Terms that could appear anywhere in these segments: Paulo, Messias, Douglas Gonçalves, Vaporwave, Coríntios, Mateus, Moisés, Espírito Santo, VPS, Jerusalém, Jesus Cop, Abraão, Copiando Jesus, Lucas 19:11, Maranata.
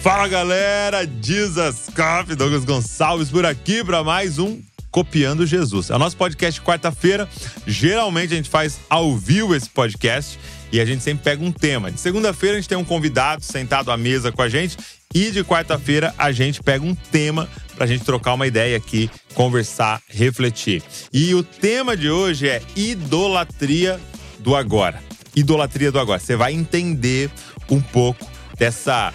Fala galera, Jesus Cop, Douglas Gonçalves por aqui para mais um Copiando Jesus. É o nosso podcast quarta-feira, geralmente a gente faz ao vivo esse podcast e a gente sempre pega um tema. De segunda-feira a gente tem um convidado sentado à mesa com a gente e de quarta-feira a gente pega um tema pra gente trocar uma ideia aqui, conversar, refletir. E o tema de hoje é idolatria do agora. Idolatria do agora. Você vai entender um pouco dessa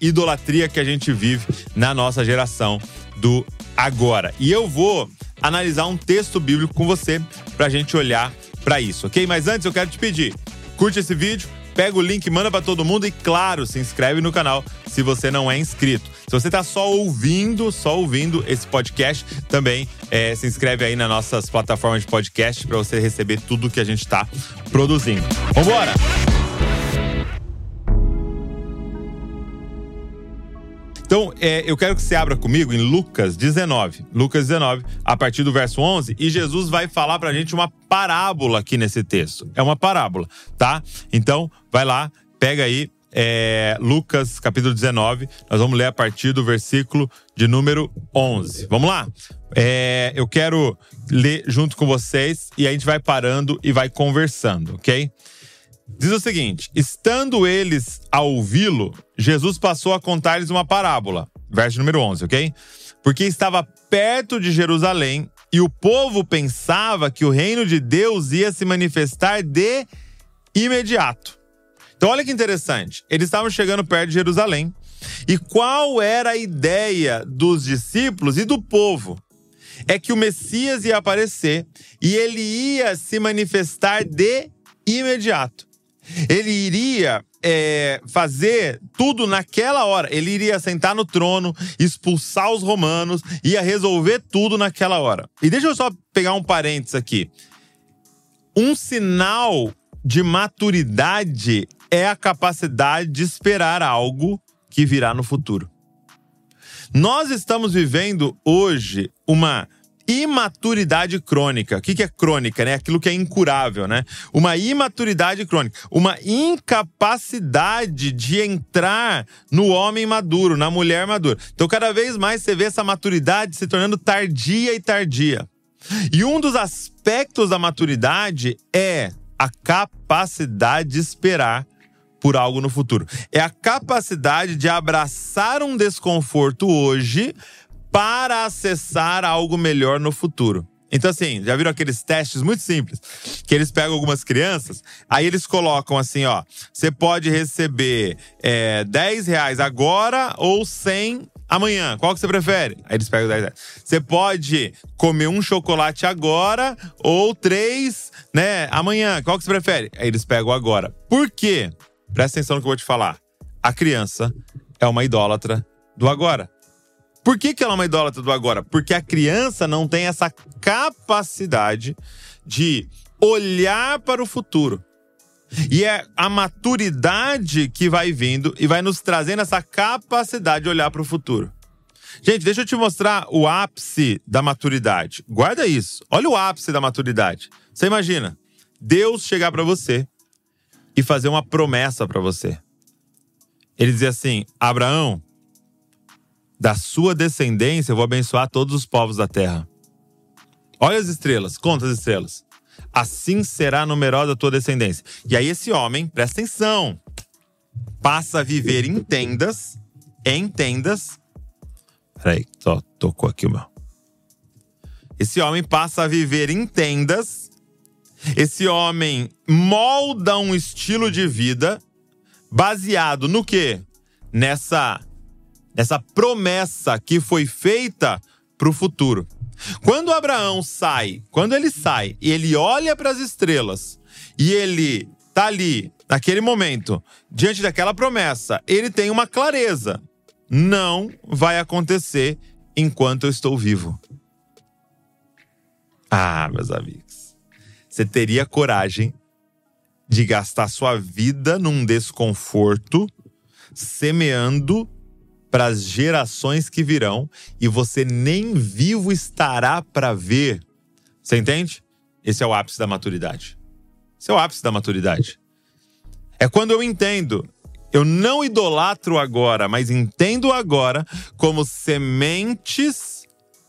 idolatria que a gente vive na nossa geração do agora. E eu vou analisar um texto bíblico com você pra gente olhar pra isso, ok? Mas antes eu quero te pedir, curte esse vídeo, pega o link, manda pra todo mundo e, claro, se inscreve no canal se você não é inscrito. Se você tá só ouvindo esse podcast, também se inscreve aí nas nossas plataformas de podcast pra você receber tudo que a gente tá produzindo. Vambora! Então, eu quero que você abra comigo em Lucas 19, a partir do verso 11, e Jesus vai falar pra gente uma parábola aqui nesse texto. É uma parábola, tá? Então, vai lá, pega aí Lucas capítulo 19, nós vamos ler a partir do versículo de número 11. Vamos lá? Eu quero ler junto com vocês e a gente vai parando e vai conversando, ok? Diz o seguinte: estando eles a ouvi-lo, Jesus passou a contar-lhes uma parábola. Verso número 11, ok? Porque estava perto de Jerusalém e o povo pensava que o reino de Deus ia se manifestar de imediato. Então olha que interessante, eles estavam chegando perto de Jerusalém. E qual era a ideia dos discípulos e do povo? É que o Messias ia aparecer e ele ia se manifestar de imediato. Ele iria fazer tudo naquela hora. Ele iria sentar no trono, expulsar os romanos, ia resolver tudo naquela hora. E deixa eu só pegar um parênteses aqui. Um sinal de maturidade é a capacidade de esperar algo que virá no futuro. Nós estamos vivendo hoje uma imaturidade crônica. O que é crônica, né? Aquilo que é incurável, né? Uma imaturidade crônica. Uma incapacidade de entrar no homem maduro, na mulher madura. Então, cada vez mais você vê essa maturidade se tornando tardia e tardia. E um dos aspectos da maturidade é a capacidade de esperar por algo no futuro. É a capacidade de abraçar um desconforto hoje para acessar algo melhor no futuro. Então assim, já viram aqueles testes muito simples, que eles pegam algumas crianças, aí eles colocam assim, ó, você pode receber R$10 agora ou 100 amanhã, qual que você prefere? Aí eles pegam R$10. Você pode comer um chocolate agora ou 3, né, amanhã, qual que você prefere? Aí eles pegam agora. Por quê? Presta atenção no que eu vou te falar. A criança é uma idólatra do agora. Por que ela é uma idólatra do agora? Porque a criança não tem essa capacidade de olhar para o futuro. E é a maturidade que vai vindo e vai nos trazendo essa capacidade de olhar para o futuro. Gente, deixa eu te mostrar o ápice da maturidade. Guarda isso. Olha o ápice da maturidade. Você imagina Deus chegar para você e fazer uma promessa para você. Ele diz assim: Abraão, da sua descendência eu vou abençoar todos os povos da terra. Olha as estrelas, conta as estrelas. Assim será numerosa a tua descendência. E aí esse homem, presta atenção, passa a viver em tendas. Peraí, só tocou aqui o meu. Esse homem passa a viver em tendas. Esse homem molda um estilo de vida baseado no quê? Nessa promessa que foi feita para o futuro. Quando Abraão sai, quando ele sai e ele olha para as estrelas e ele tá ali, naquele momento, diante daquela promessa, ele tem uma clareza: não vai acontecer enquanto eu estou vivo. Ah, meus amigos, você teria coragem de gastar sua vida num desconforto, semeando para as gerações que virão, e você nem vivo estará para ver. Você entende? Esse é o ápice da maturidade. Esse é o ápice da maturidade. É quando eu entendo, Eu não idolatro agora, mas entendo agora como sementes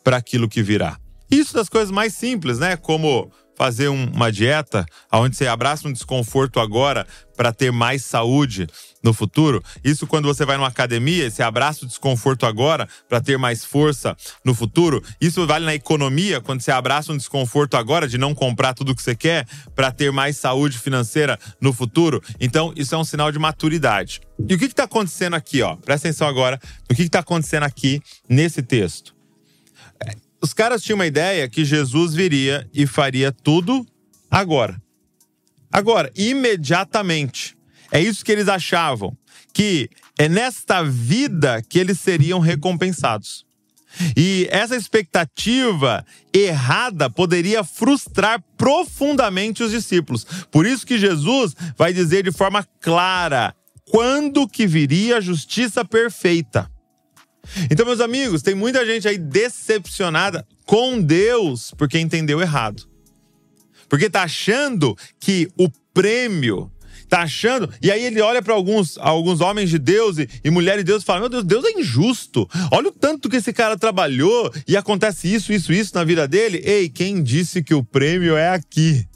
para aquilo que virá. Isso das coisas mais simples, né? Como fazer uma dieta onde você abraça um desconforto agora para ter mais saúde no futuro. Isso quando você vai numa academia, você abraça o desconforto agora para ter mais força no futuro. Isso vale na economia, quando você abraça um desconforto agora de não comprar tudo que você quer para ter mais saúde financeira no futuro. Então, isso é um sinal de maturidade. E o que está acontecendo aqui, ó? Presta atenção agora no que está acontecendo aqui nesse texto. Os caras tinham uma ideia que Jesus viria e faria tudo agora. Agora, imediatamente. É isso que eles achavam. Que é nesta vida que eles seriam recompensados. E essa expectativa errada poderia frustrar profundamente os discípulos. Por isso que Jesus vai dizer de forma clara quando que viria a justiça perfeita. Então, meus amigos, tem muita gente aí decepcionada com Deus porque entendeu errado. Porque tá achando que o prêmio, tá achando… E aí ele olha para alguns homens de Deus e mulheres de Deus e fala: meu Deus, Deus é injusto. Olha o tanto que esse cara trabalhou e acontece isso, isso, isso na vida dele. Ei, quem disse que o prêmio é aqui?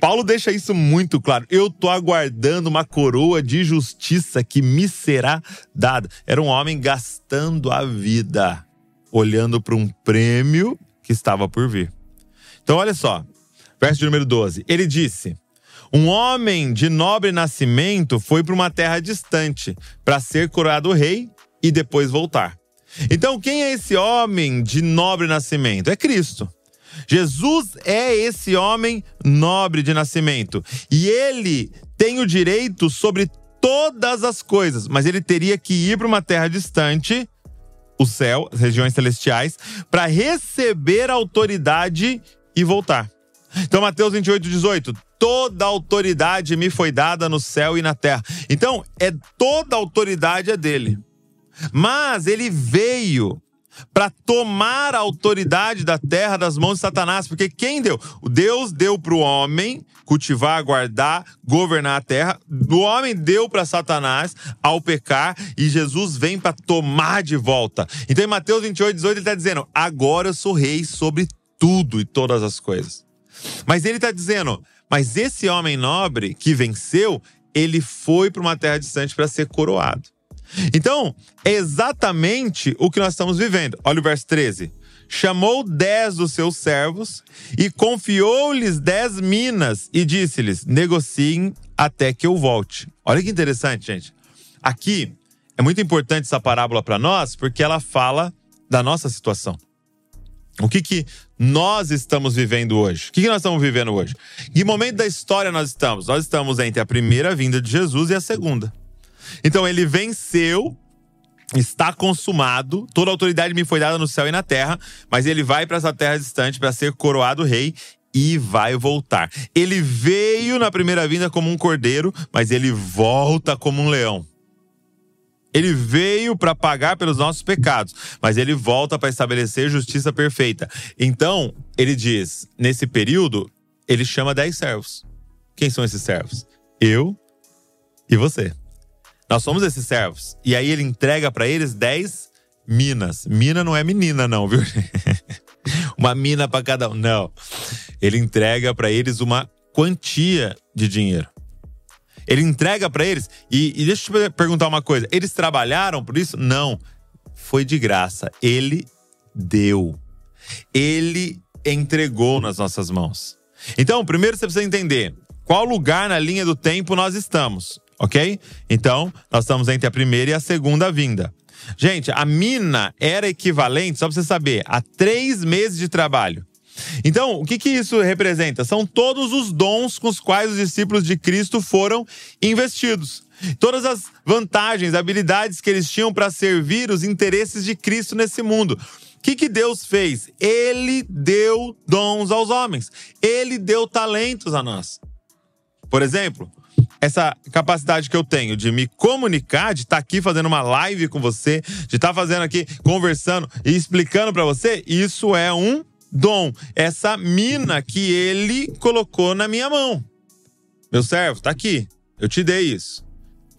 Paulo deixa isso muito claro. Eu tô aguardando uma coroa de justiça que me será dada. Era um homem gastando a vida, olhando para um prêmio que estava por vir. Então olha só, verso de número 12. Ele disse: um homem de nobre nascimento foi para uma terra distante para ser coroado rei e depois voltar. Então quem é esse homem de nobre nascimento? É Cristo. Jesus é esse homem nobre de nascimento. E ele tem o direito sobre todas as coisas. Mas ele teria que ir para uma terra distante, o céu, as regiões celestiais, para receber a autoridade e voltar. Então, Mateus 28:18. Toda autoridade me foi dada no céu e na terra. Então, toda a autoridade é dele. Mas ele veio para tomar a autoridade da terra das mãos de Satanás. Porque quem deu? Deus deu para o homem cultivar, guardar, governar a terra. O homem deu para Satanás ao pecar, e Jesus vem para tomar de volta. Então em Mateus 28:18 ele está dizendo: agora eu sou rei sobre tudo e todas as coisas. Mas ele está dizendo, mas esse homem nobre que venceu, ele foi para uma terra distante para ser coroado. Então, é exatamente o que nós estamos vivendo. Olha o verso 13. Chamou 10 dos seus servos e confiou-lhes 10 minas e disse-lhes: negociem até que eu volte. Olha que interessante, gente. Aqui, é muito importante essa parábola para nós, porque ela fala da nossa situação. O que nós estamos vivendo hoje? O que nós estamos vivendo hoje? Em que momento da história nós estamos? Nós estamos entre a primeira vinda de Jesus e a segunda. Então ele venceu, está consumado, toda a autoridade me foi dada no céu e na terra, mas ele vai para essa terra distante para ser coroado rei e vai voltar. Ele veio na primeira vinda como um cordeiro, mas ele volta como um leão. Ele veio para pagar pelos nossos pecados, mas ele volta para estabelecer justiça perfeita. Então, ele diz, nesse período, ele chama 10 servos. Quem são esses servos? Eu e você. Nós somos esses servos. E aí ele entrega para eles 10 minas. Mina não é menina não, viu? Uma mina para cada um, não. Ele entrega para eles uma quantia de dinheiro. Ele entrega para eles… E deixa eu te perguntar uma coisa. Eles trabalharam por isso? Não. Foi de graça. Ele deu. Ele entregou nas nossas mãos. Então, primeiro você precisa entender qual lugar na linha do tempo nós estamos. Ok? Então, nós estamos entre a primeira e a segunda vinda. Gente, a mina era equivalente, só para você saber, a 3 meses de trabalho. Então, o que isso representa? São todos os dons com os quais os discípulos de Cristo foram investidos. Todas as vantagens, habilidades que eles tinham para servir os interesses de Cristo nesse mundo. O que Deus fez? Ele deu dons aos homens. Ele deu talentos a nós. Por exemplo, essa capacidade que eu tenho de me comunicar, de estar aqui fazendo uma live com você, de estar fazendo aqui, conversando e explicando para você, isso é um dom. Essa mina que ele colocou na minha mão. Meu servo, tá aqui. Eu te dei isso.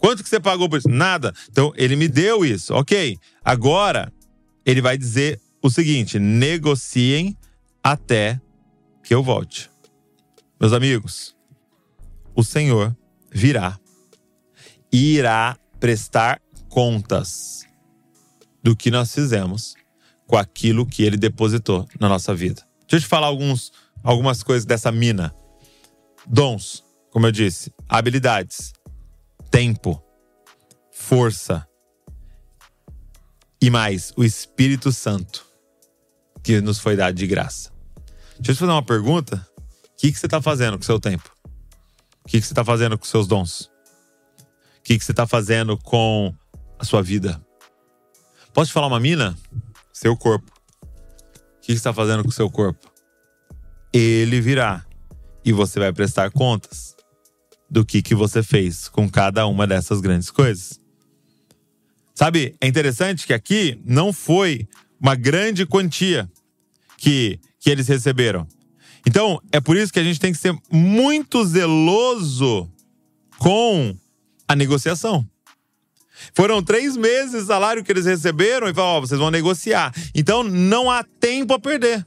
Quanto que você pagou por isso? Nada. Então, ele me deu isso. Ok. Agora, ele vai dizer o seguinte: negociem até que eu volte. Meus amigos, o Senhor virá e irá prestar contas do que nós fizemos com aquilo que Ele depositou na nossa vida. Deixa eu te falar algumas coisas dessa mina. Dons, como eu disse, habilidades, tempo, força e mais, o Espírito Santo que nos foi dado de graça. Deixa eu te fazer uma pergunta. O que você está fazendo com o seu tempo? O que você está fazendo com os seus dons? O que você está fazendo com a sua vida? Posso te falar uma mina? Seu corpo. O que você está fazendo com o seu corpo? Ele virá e você vai prestar contas do que você fez com cada uma dessas grandes coisas. Sabe, é interessante que aqui não foi uma grande quantia que eles receberam. Então, é por isso que a gente tem que ser muito zeloso com a negociação. Foram 3 meses de salário que eles receberam e falaram: ó, vocês vão negociar. Então, não há tempo a perder.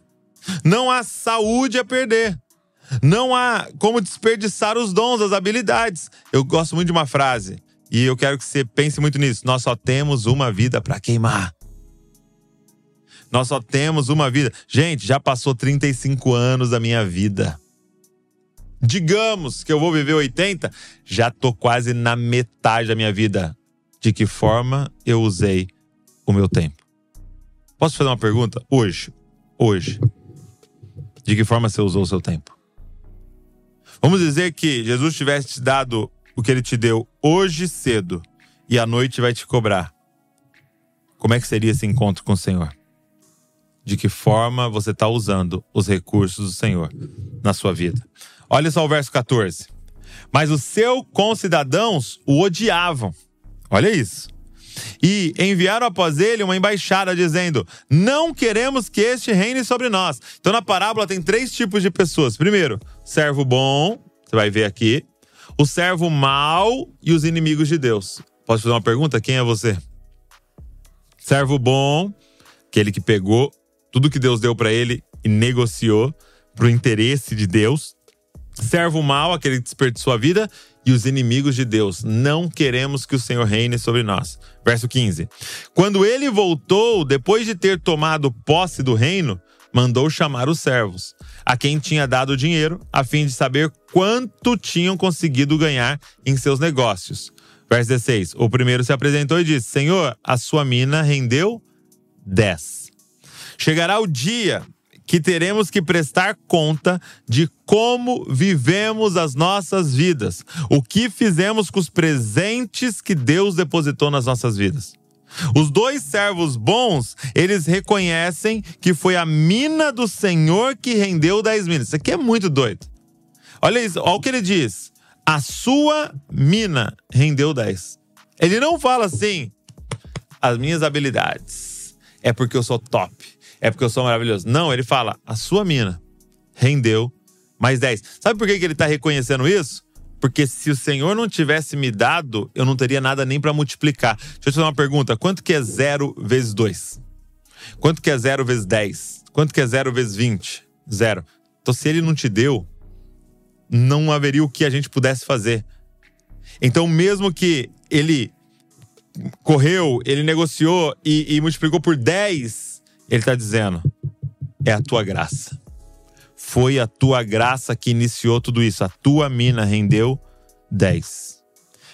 Não há saúde a perder. Não há como desperdiçar os dons, as habilidades. Eu gosto muito de uma frase e eu quero que você pense muito nisso. Nós só temos uma vida para queimar. Nós só temos uma vida. Gente, já passou 35 anos da minha vida. Digamos que eu vou viver 80, já tô quase na metade da minha vida. De que forma eu usei o meu tempo? Posso fazer uma pergunta? Hoje. De que forma você usou o seu tempo? Vamos dizer que Jesus tivesse te dado o que Ele te deu hoje cedo e à noite vai te cobrar. Como é que seria esse encontro com o Senhor? De que forma você está usando os recursos do Senhor na sua vida? Olha só o verso 14. Mas os seus concidadãos o odiavam. Olha isso. E enviaram após ele uma embaixada dizendo: não queremos que este reine sobre nós. Então na parábola tem 3 tipos de pessoas. Primeiro, servo bom, você vai ver aqui. O servo mau e os inimigos de Deus. Posso fazer uma pergunta? Quem é você? Servo bom, aquele que pegou tudo que Deus deu para ele e negociou pro interesse de Deus. Servo mau, aquele que desperdiçou a vida. E os inimigos de Deus, não queremos que o Senhor reine sobre nós. Verso 15. Quando ele voltou, depois de ter tomado posse do reino, mandou chamar os servos, a quem tinha dado dinheiro, a fim de saber quanto tinham conseguido ganhar em seus negócios. Verso 16. O primeiro se apresentou e disse: Senhor, a sua mina rendeu 10. Chegará o dia que teremos que prestar conta de como vivemos as nossas vidas. O que fizemos com os presentes que Deus depositou nas nossas vidas. Os 2 servos bons, eles reconhecem que foi a mina do Senhor que rendeu 10 minas. Isso aqui é muito doido. Olha isso, olha o que ele diz. A sua mina rendeu 10. Ele não fala assim: as minhas habilidades. É porque eu sou top. É porque eu sou maravilhoso. Não, ele fala: a sua mina rendeu mais 10. Sabe por que ele está reconhecendo isso? Porque se o Senhor não tivesse me dado, eu não teria nada nem para multiplicar. Deixa eu te fazer uma pergunta. Quanto que é 0 vezes 2? Quanto que é 0 vezes 10? Quanto que é 0 vezes 20? 0. Então se ele não te deu, não haveria o que a gente pudesse fazer. Então mesmo que ele correu, ele negociou e multiplicou por 10... Ele está dizendo: é a tua graça. Foi a tua graça que iniciou tudo isso. A tua mina rendeu 10.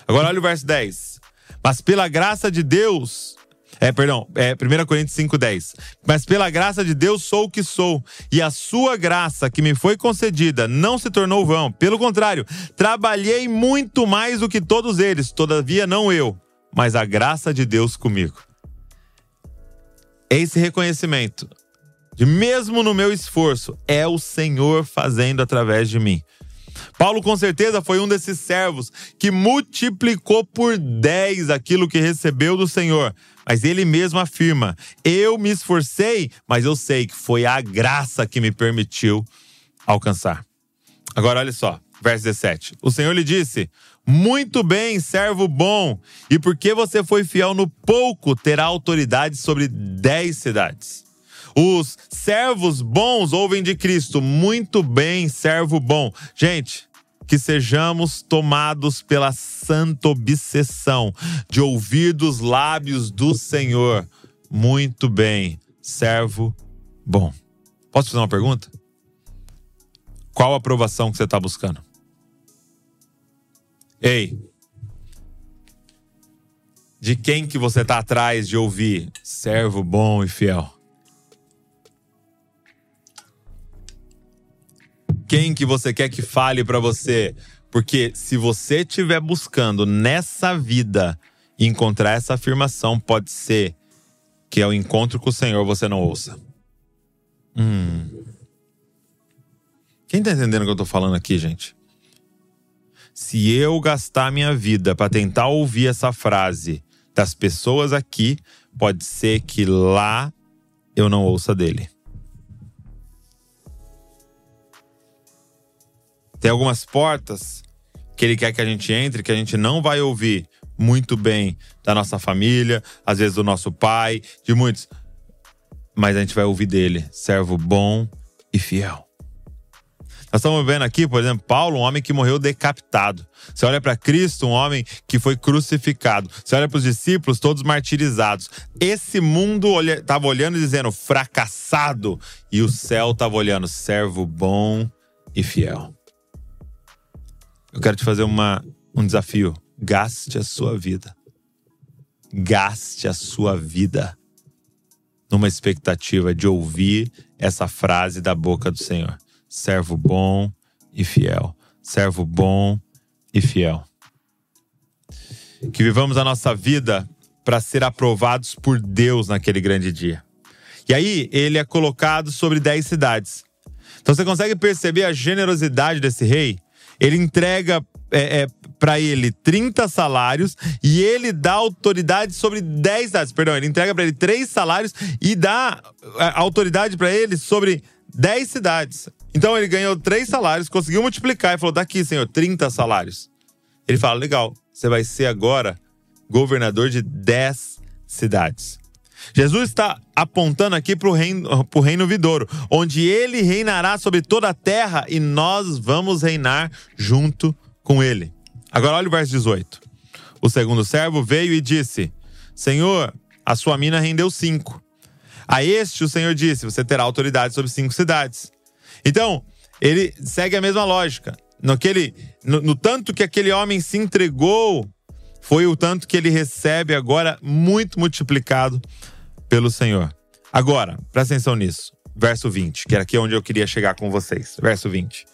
Agora olha o verso 10. Mas pela graça de Deus... 1 Coríntios 5:10. Mas pela graça de Deus sou o que sou. E a sua graça que me foi concedida não se tornou vã. Pelo contrário, trabalhei muito mais do que todos eles. Todavia não eu, mas a graça de Deus comigo. É esse reconhecimento de mesmo no meu esforço, é o Senhor fazendo através de mim. Paulo com certeza foi um desses servos que multiplicou por 10 aquilo que recebeu do Senhor. Mas ele mesmo afirma: eu me esforcei, mas eu sei que foi a graça que me permitiu alcançar. Agora olha só, Verso 17. O Senhor lhe disse: muito bem, servo bom. E porque você foi fiel no pouco, terá autoridade sobre 10 cidades. Os servos bons ouvem de Cristo: muito bem, servo bom. Gente, que sejamos tomados pela santa obsessão de ouvir dos lábios do Senhor: muito bem, servo bom. Posso fazer uma pergunta? Qual a aprovação que você está buscando? Ei, de quem que você está atrás de ouvir? Servo bom e fiel. Quem que você quer que fale para você? Porque se você estiver buscando nessa vida encontrar essa afirmação, pode ser que ao encontro com o Senhor você não ouça. Quem tá entendendo o que eu tô falando aqui, gente? Se eu gastar minha vida para tentar ouvir essa frase das pessoas aqui, pode ser que lá eu não ouça dele. Tem algumas portas que ele quer que a gente entre, que a gente não vai ouvir muito bem da nossa família, às vezes do nosso pai, de muitos. Mas a gente vai ouvir dele: servo bom e fiel. Nós estamos vendo aqui, por exemplo, Paulo, um homem que morreu decapitado. Você olha para Cristo, um homem que foi crucificado. Você olha para os discípulos, todos martirizados. Esse mundo estava olhando e dizendo: fracassado. E o céu estava olhando: servo bom e fiel. Eu quero te fazer um desafio. Gaste a sua vida. Gaste a sua vida numa expectativa de ouvir essa frase da boca do Senhor: servo bom e fiel. Servo bom e fiel. Que vivamos a nossa vida para ser aprovados por Deus naquele grande dia. E aí, ele é colocado sobre 10 cidades. Então você consegue perceber a generosidade desse rei? Ele entrega para ele 30 salários e ele dá autoridade sobre 10 cidades. Perdão, ele entrega para ele 3 salários e dá autoridade para ele sobre 10 cidades. Então ele ganhou 3 salários, conseguiu multiplicar e falou: daqui, Senhor, 30 salários. Ele fala: legal, você vai ser agora governador de 10 cidades. Jesus está apontando aqui para o reino vindouro, onde ele reinará sobre toda a terra e nós vamos reinar junto com ele. Agora olha o verso 18. O segundo servo veio e disse: Senhor, a sua mina rendeu 5. A este o Senhor disse: você terá autoridade sobre 5 cidades. Então, ele segue a mesma lógica. No tanto que aquele homem se entregou, foi o tanto que ele recebe agora, muito multiplicado pelo Senhor. Agora, presta atenção nisso. Verso 20, que era aqui onde eu queria chegar com vocês. Verso 20.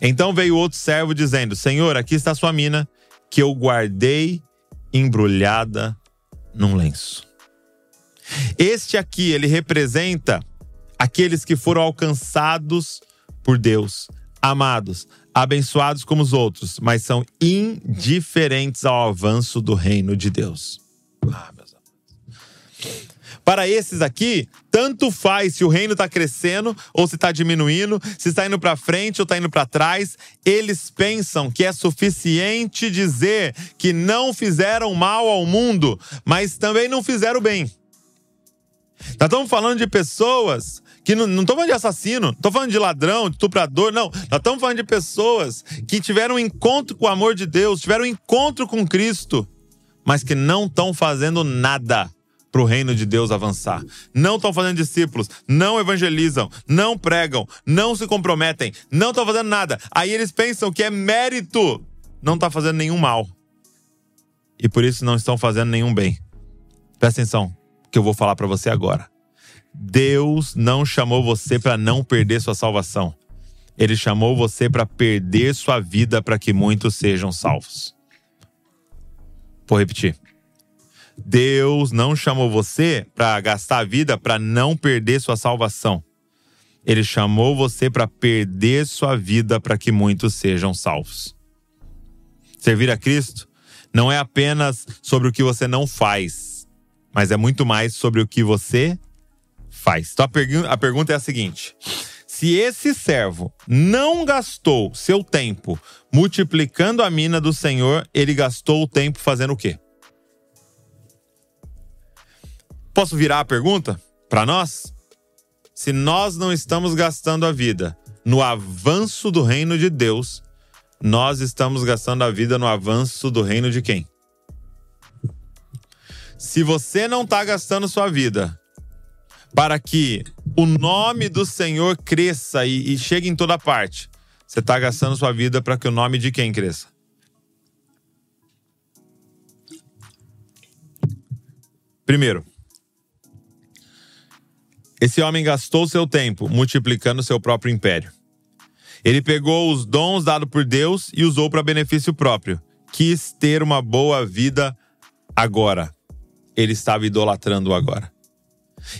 Então veio outro servo dizendo: Senhor, aqui está a sua mina, que eu guardei embrulhada num lenço. Este aqui, ele representa aqueles que foram alcançados por Deus, amados, abençoados como os outros, mas são indiferentes ao avanço do reino de Deus. Meus amados. Para esses aqui, tanto faz se o reino está crescendo ou se está diminuindo, se está indo para frente ou está indo para trás. Eles pensam que é suficiente dizer que não fizeram mal ao mundo, mas também não fizeram bem. Nós estamos falando de pessoas que não estamos falando de assassino, não estamos falando de ladrão, de estuprador, não. Nós estamos falando de pessoas que tiveram um encontro com o amor de Deus, tiveram um encontro com Cristo, mas que não estão fazendo nada para o reino de Deus avançar. Não estão fazendo discípulos, não evangelizam, não pregam, não se comprometem, não estão fazendo nada. Aí eles pensam que é mérito, não está fazendo nenhum mal. E por isso não estão fazendo nenhum bem. Presta atenção que eu vou falar para você agora. Deus não chamou você para não perder sua salvação. Ele chamou você para perder sua vida para que muitos sejam salvos. Vou repetir. Deus não chamou você para gastar a vida para não perder sua salvação. Ele chamou você para perder sua vida para que muitos sejam salvos. Servir a Cristo não é apenas sobre o que você não faz, mas é muito mais sobre o que você faz. Então a pergunta é a seguinte: Se esse servo não gastou seu tempo multiplicando a mina do Senhor, ele gastou o tempo fazendo o quê? Posso virar a pergunta para nós? Se nós não estamos gastando a vida no avanço do reino de Deus, nós estamos gastando a vida no avanço do reino de quem? Se você não está gastando sua vida para que o nome do Senhor cresça e chegue em toda parte, você está gastando sua vida para que o nome de quem cresça? Primeiro, esse homem gastou seu tempo multiplicando seu próprio império. Ele pegou os dons dados por Deus e usou para benefício próprio. Quis ter uma boa vida agora. Ele estava idolatrando o agora.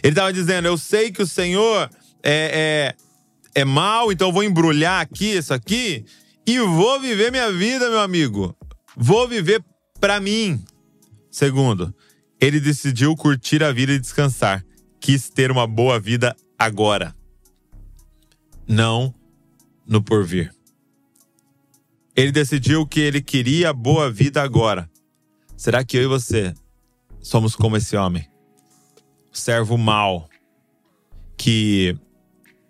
Ele estava dizendo, eu sei que o Senhor é mau, então eu vou embrulhar aqui, isso aqui, e vou viver minha vida, meu amigo. Vou viver para mim. Segundo, ele decidiu curtir a vida e descansar. Quis ter uma boa vida agora, não no porvir. Ele decidiu que ele queria a boa vida agora. Será que eu e você somos como esse homem? Servo mau, que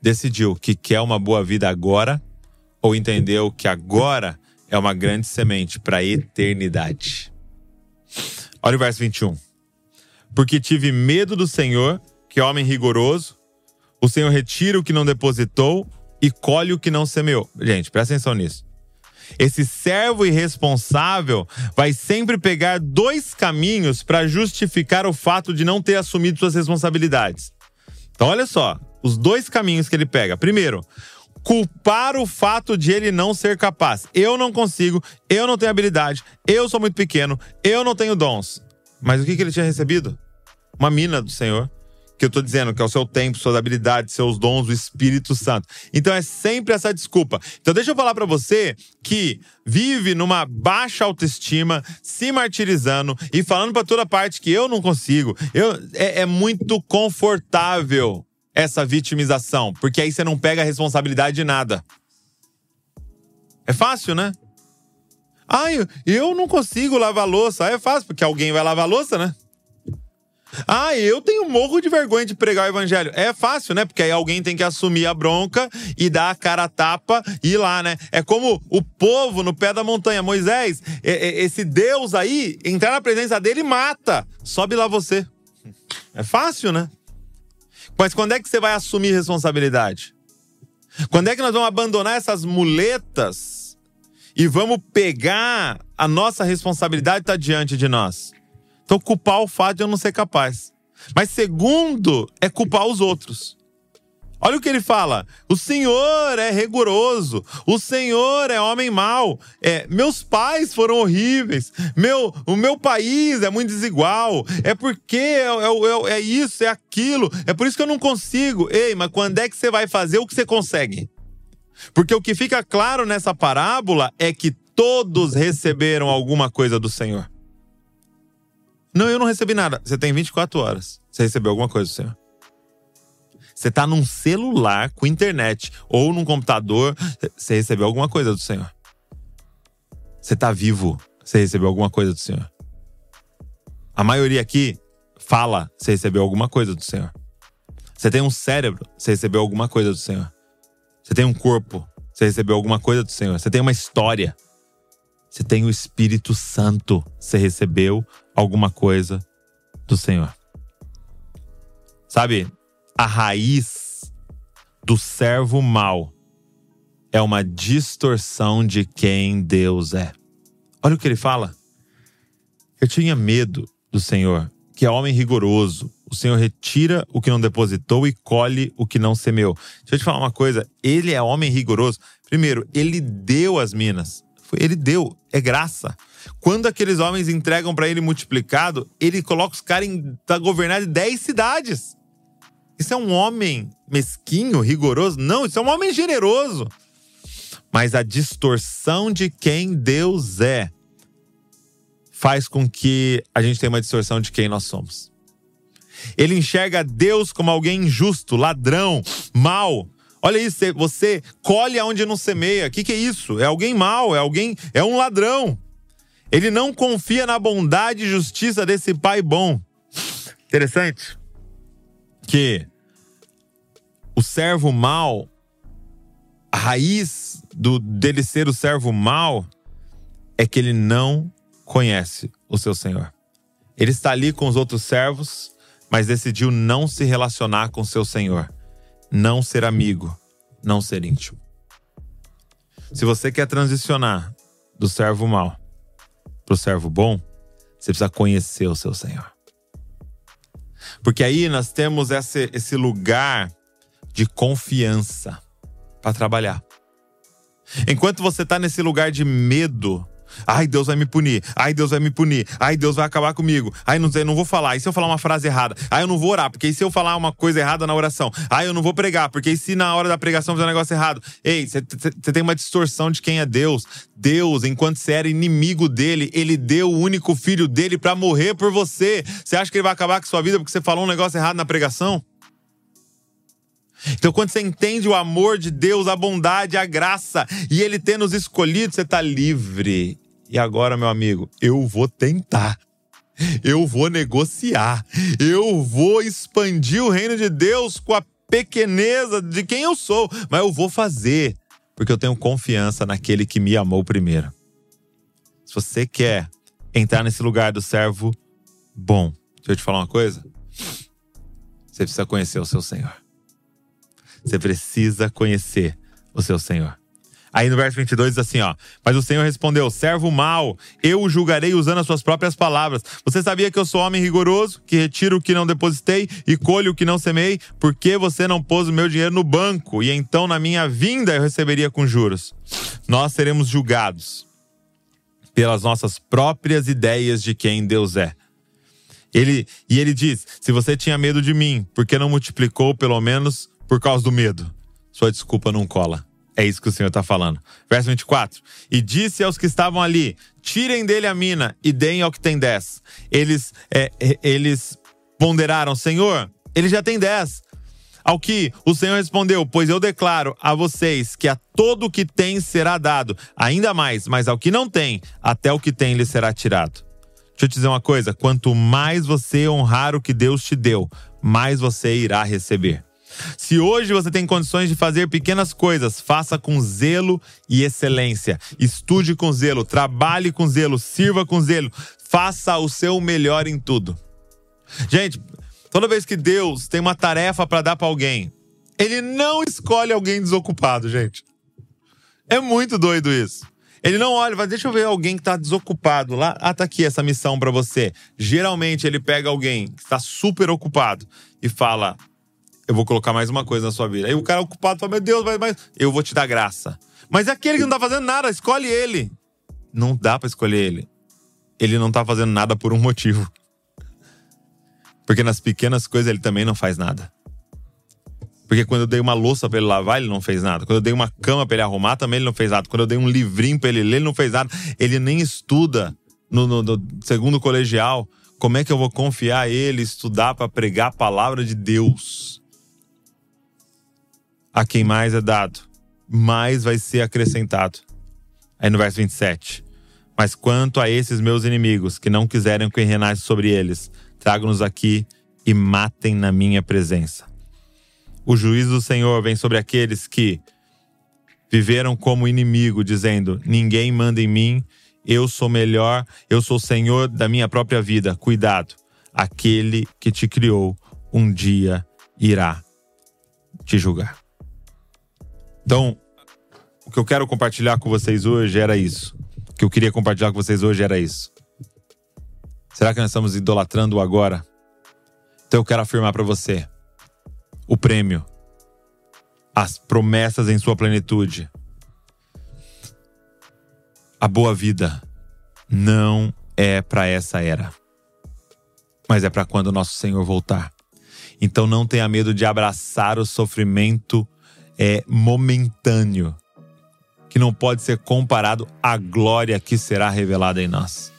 decidiu que quer uma boa vida agora, ou entendeu que agora é uma grande semente para a eternidade. Olha o verso 21. Porque tive medo do Senhor, que é homem rigoroso, o Senhor retira o que não depositou e colhe o que não semeou. Gente, presta atenção nisso. Esse servo irresponsável vai sempre pegar dois caminhos para justificar o fato de não ter assumido suas responsabilidades. Então olha só, os dois caminhos que ele pega. Primeiro, culpar o fato de ele não ser capaz. Eu não consigo, eu não tenho habilidade, eu sou muito pequeno, eu não tenho dons. Mas o que ele tinha recebido? Uma mina do Senhor. Que eu tô dizendo que é o seu tempo, suas habilidades, seus dons, o Espírito Santo. Então é sempre essa desculpa. Então deixa eu falar pra você que vive numa baixa autoestima, se martirizando e falando pra toda parte que eu não consigo. É muito confortável essa vitimização, porque aí você não pega a responsabilidade de nada. É fácil, né? Ai, eu não consigo lavar louça. Aí é fácil, porque alguém vai lavar louça, né? Ah, eu tenho morro de vergonha de pregar o evangelho. É fácil, né? Porque aí alguém tem que assumir a bronca e dar a cara a tapa e ir lá, né? É como o povo no pé da montanha. Moisés, esse Deus aí, entrar na presença dele e mata. Sobe lá você. É fácil, né? Mas quando é que você vai assumir responsabilidade? Quando é que nós vamos abandonar essas muletas e vamos pegar a nossa responsabilidade que está diante de nós? Então, culpar o fato de eu não ser capaz. Mas segundo, é culpar os outros. Olha o que ele fala. O Senhor é rigoroso. O Senhor é homem mau. Meus pais foram horríveis. O meu país é muito desigual. É porque é isso, é aquilo. É por isso que eu não consigo. Ei, mas quando é que você vai fazer o que você consegue? Porque o que fica claro nessa parábola é que todos receberam alguma coisa do Senhor. Não, eu não recebi nada. Você tem 24 horas. Você recebeu alguma coisa do Senhor. Você tá num celular com internet ou num computador. Você recebeu alguma coisa do Senhor. Você tá vivo. Você recebeu alguma coisa do Senhor. A maioria aqui fala. Você recebeu alguma coisa do Senhor. Você tem um cérebro. Você recebeu alguma coisa do Senhor. Você tem um corpo. Você recebeu alguma coisa do Senhor. Você tem uma história. Você tem o Espírito Santo. Você recebeu alguma coisa do Senhor. Sabe, a raiz do servo mau é uma distorção de quem Deus é. Olha o que ele fala. Eu tinha medo do Senhor, que é homem rigoroso. O Senhor retira o que não depositou e colhe o que não semeou. Deixa eu te falar uma coisa. Ele é homem rigoroso. Primeiro, ele deu as minas. Ele deu, é graça. Quando aqueles homens entregam para ele multiplicado, ele coloca os caras a governar de 10 cidades. Isso é um homem mesquinho, rigoroso? Não, isso é um homem generoso. Mas a distorção de quem Deus é faz com que a gente tenha uma distorção de quem nós somos. Ele enxerga Deus como alguém injusto, ladrão, mau. Olha isso, você colhe aonde não semeia. O que é isso? É alguém mau, é um ladrão. Ele não confia na bondade e justiça desse pai bom. Interessante que o servo mau, a raiz dele ser o servo mau é que ele não conhece o seu Senhor. Ele está ali com os outros servos, mas decidiu não se relacionar com seu Senhor. Não ser amigo, não ser íntimo. Se você quer transicionar do servo mau para o servo bom, você precisa conhecer o seu Senhor. Porque aí nós temos esse lugar de confiança para trabalhar. Enquanto você está nesse lugar de medo, ai, Deus vai me punir, ai, Deus vai me punir, ai, Deus vai acabar comigo, ai, não sei, não vou falar, e se eu falar uma frase errada, ai, eu não vou orar, porque e se eu falar uma coisa errada na oração, ai, eu não vou pregar, porque e se na hora da pregação fizer um negócio errado. Ei, você tem uma distorção de quem é Deus. Deus, enquanto você era inimigo dele, ele deu o único filho dele pra morrer por você. Você acha que ele vai acabar com sua vida porque você falou um negócio errado na pregação? Então quando você entende o amor de Deus, a bondade, a graça, e Ele ter nos escolhido, você está livre. E agora, meu amigo, eu vou tentar, eu vou negociar, eu vou expandir o reino de Deus com a pequeneza de quem eu sou, mas eu vou fazer, porque eu tenho confiança naquele que me amou primeiro. Se você quer entrar nesse lugar do servo bom, deixa eu te falar uma coisa, você precisa conhecer o seu Senhor. Você precisa conhecer o seu Senhor. Aí no verso 22 diz assim, ó: mas o Senhor respondeu, servo mau, eu o julgarei usando as suas próprias palavras. Você sabia que eu sou homem rigoroso, que retiro o que não depositei e colho o que não semei? Por que você não pôs o meu dinheiro no banco? E então na minha vinda eu receberia com juros. Nós seremos julgados pelas nossas próprias ideias de quem Deus é. Ele diz, se você tinha medo de mim, por que não multiplicou pelo menos... por causa do medo, sua desculpa não cola. É isso que o Senhor está falando. Verso 24. E disse aos que estavam ali, tirem dele a mina e deem ao que tem 10. Eles ponderaram, Senhor, ele já tem 10. Ao que o Senhor respondeu, pois eu declaro a vocês que a todo o que tem será dado, ainda mais, mas ao que não tem, até o que tem lhe será tirado. Deixa eu te dizer uma coisa, quanto mais você honrar o que Deus te deu, mais você irá receber. Se hoje você tem condições de fazer pequenas coisas, faça com zelo e excelência. Estude com zelo, trabalhe com zelo, sirva com zelo. Faça o seu melhor em tudo. Gente, toda vez que Deus tem uma tarefa para dar para alguém, Ele não escolhe alguém desocupado, gente. É muito doido isso. Ele não olha, mas deixa eu ver alguém que está desocupado lá. Ah, tá aqui essa missão para você. Geralmente ele pega alguém que está super ocupado e fala... eu vou colocar mais uma coisa na sua vida. Aí o cara é ocupado, fala, meu Deus, mas eu vou te dar graça. Mas é aquele que não tá fazendo nada, escolhe ele. Não dá pra escolher ele. Ele não tá fazendo nada por um motivo. Porque nas pequenas coisas ele também não faz nada. Porque quando eu dei uma louça pra ele lavar, ele não fez nada. Quando eu dei uma cama pra ele arrumar, também ele não fez nada. Quando eu dei um livrinho pra ele ler, ele não fez nada. Ele nem estuda no segundo colegial. Como é que eu vou confiar ele estudar pra pregar a palavra de Deus? A quem mais é dado, mais vai ser acrescentado. Aí no verso 27. Mas quanto a esses meus inimigos, que não quiserem que eu reinasse sobre eles, trago-nos aqui e matem na minha presença. O juízo do Senhor vem sobre aqueles que viveram como inimigo, dizendo, ninguém manda em mim, eu sou melhor, eu sou Senhor da minha própria vida. Cuidado, aquele que te criou um dia irá te julgar. Então, o que eu quero compartilhar com vocês hoje era isso. O que eu queria compartilhar com vocês hoje era isso. Será que nós estamos idolatrando agora? Então eu quero afirmar para você. O prêmio. As promessas em sua plenitude. A boa vida. Não é para essa era. Mas é para quando o nosso Senhor voltar. Então não tenha medo de abraçar o sofrimento é momentâneo, que não pode ser comparado à glória que será revelada em nós.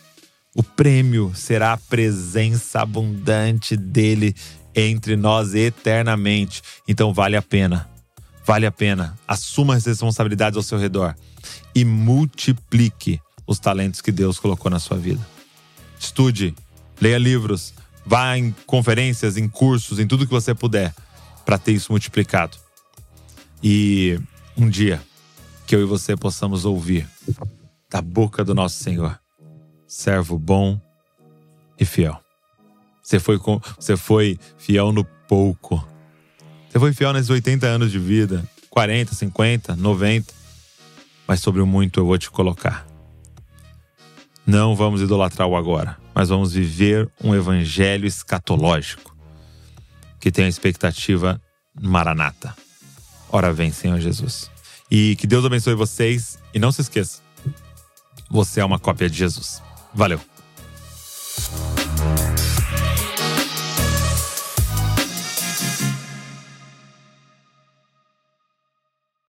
O prêmio será a presença abundante dele entre nós eternamente. Então vale a pena. vale a pena. Assuma as responsabilidades ao seu redor e multiplique os talentos que Deus colocou na sua vida. Estude, leia livros, vá em conferências, em cursos, em tudo que você puder para ter isso multiplicado. E um dia que eu e você possamos ouvir da boca do nosso Senhor: servo bom e fiel. Você foi fiel no pouco. Você foi fiel nesses 80 anos de vida, 40, 50, 90. Mas sobre o muito eu vou te colocar. Não vamos idolatrar o agora, mas vamos viver um evangelho escatológico que tem a expectativa maranata. Ora vem, Senhor Jesus. E que Deus abençoe vocês. E não se esqueça, você é uma cópia de Jesus. Valeu!